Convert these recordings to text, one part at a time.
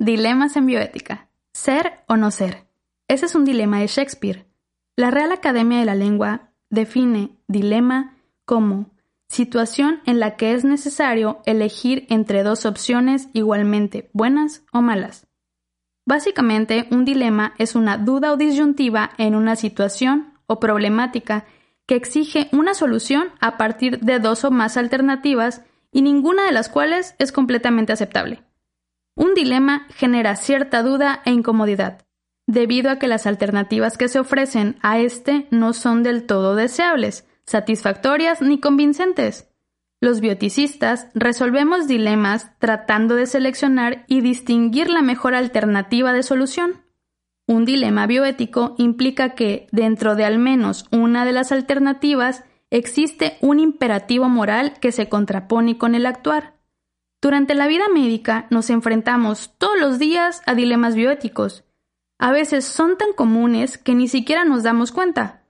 Dilemas en bioética. ¿Ser o no ser? Ese es un dilema de Shakespeare. La Real Academia de la Lengua define dilema como situación en la que es necesario elegir entre dos opciones igualmente buenas o malas. Básicamente, un dilema es una duda o disyuntiva en una situación o problemática que exige una solución a partir de dos o más alternativas y ninguna de las cuales es completamente aceptable. Un dilema genera cierta duda e incomodidad, debido a que las alternativas que se ofrecen a este no son del todo deseables, satisfactorias ni convincentes. Los bioeticistas resolvemos dilemas tratando de seleccionar y distinguir la mejor alternativa de solución. Un dilema bioético implica que, dentro de al menos una de las alternativas, existe un imperativo moral que se contrapone con el actuar. Durante la vida médica nos enfrentamos todos los días a dilemas bioéticos. A veces son tan comunes que ni siquiera nos damos cuenta.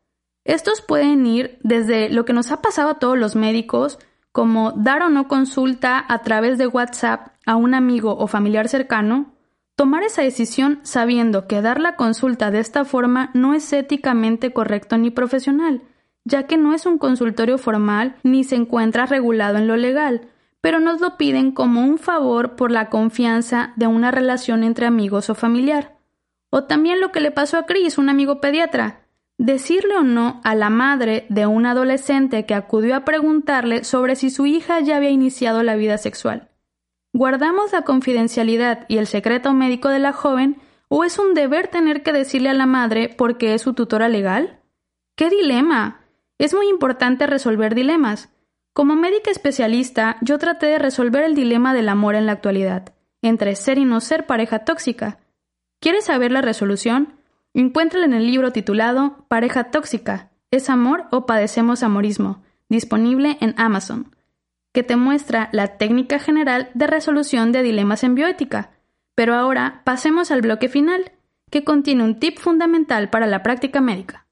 Estos pueden ir desde lo que nos ha pasado a todos los médicos, como dar o no consulta a través de WhatsApp a un amigo o familiar cercano, tomar esa decisión sabiendo que dar la consulta de esta forma no es éticamente correcto ni profesional, ya que no es un consultorio formal ni se encuentra regulado en lo legal, pero nos lo piden como un favor por la confianza de una relación entre amigos o familiar. O también lo que le pasó a Cris, un amigo pediatra, decirle o no a la madre de un adolescente que acudió a preguntarle sobre si su hija ya había iniciado la vida sexual. ¿Guardamos la confidencialidad y el secreto médico de la joven o es un deber tener que decirle a la madre porque es su tutora legal? ¡Qué dilema! Es muy importante resolver dilemas. Como médica especialista, yo traté de resolver el dilema del amor en la actualidad, entre ser y no ser pareja tóxica. ¿Quieres saber la resolución? Encuéntrala en el libro titulado Pareja tóxica, ¿es amor o padecemos amorismo?, disponible en Amazon, que te muestra la técnica general de resolución de dilemas en bioética. Pero ahora pasemos al bloque final, que contiene un tip fundamental para la práctica médica.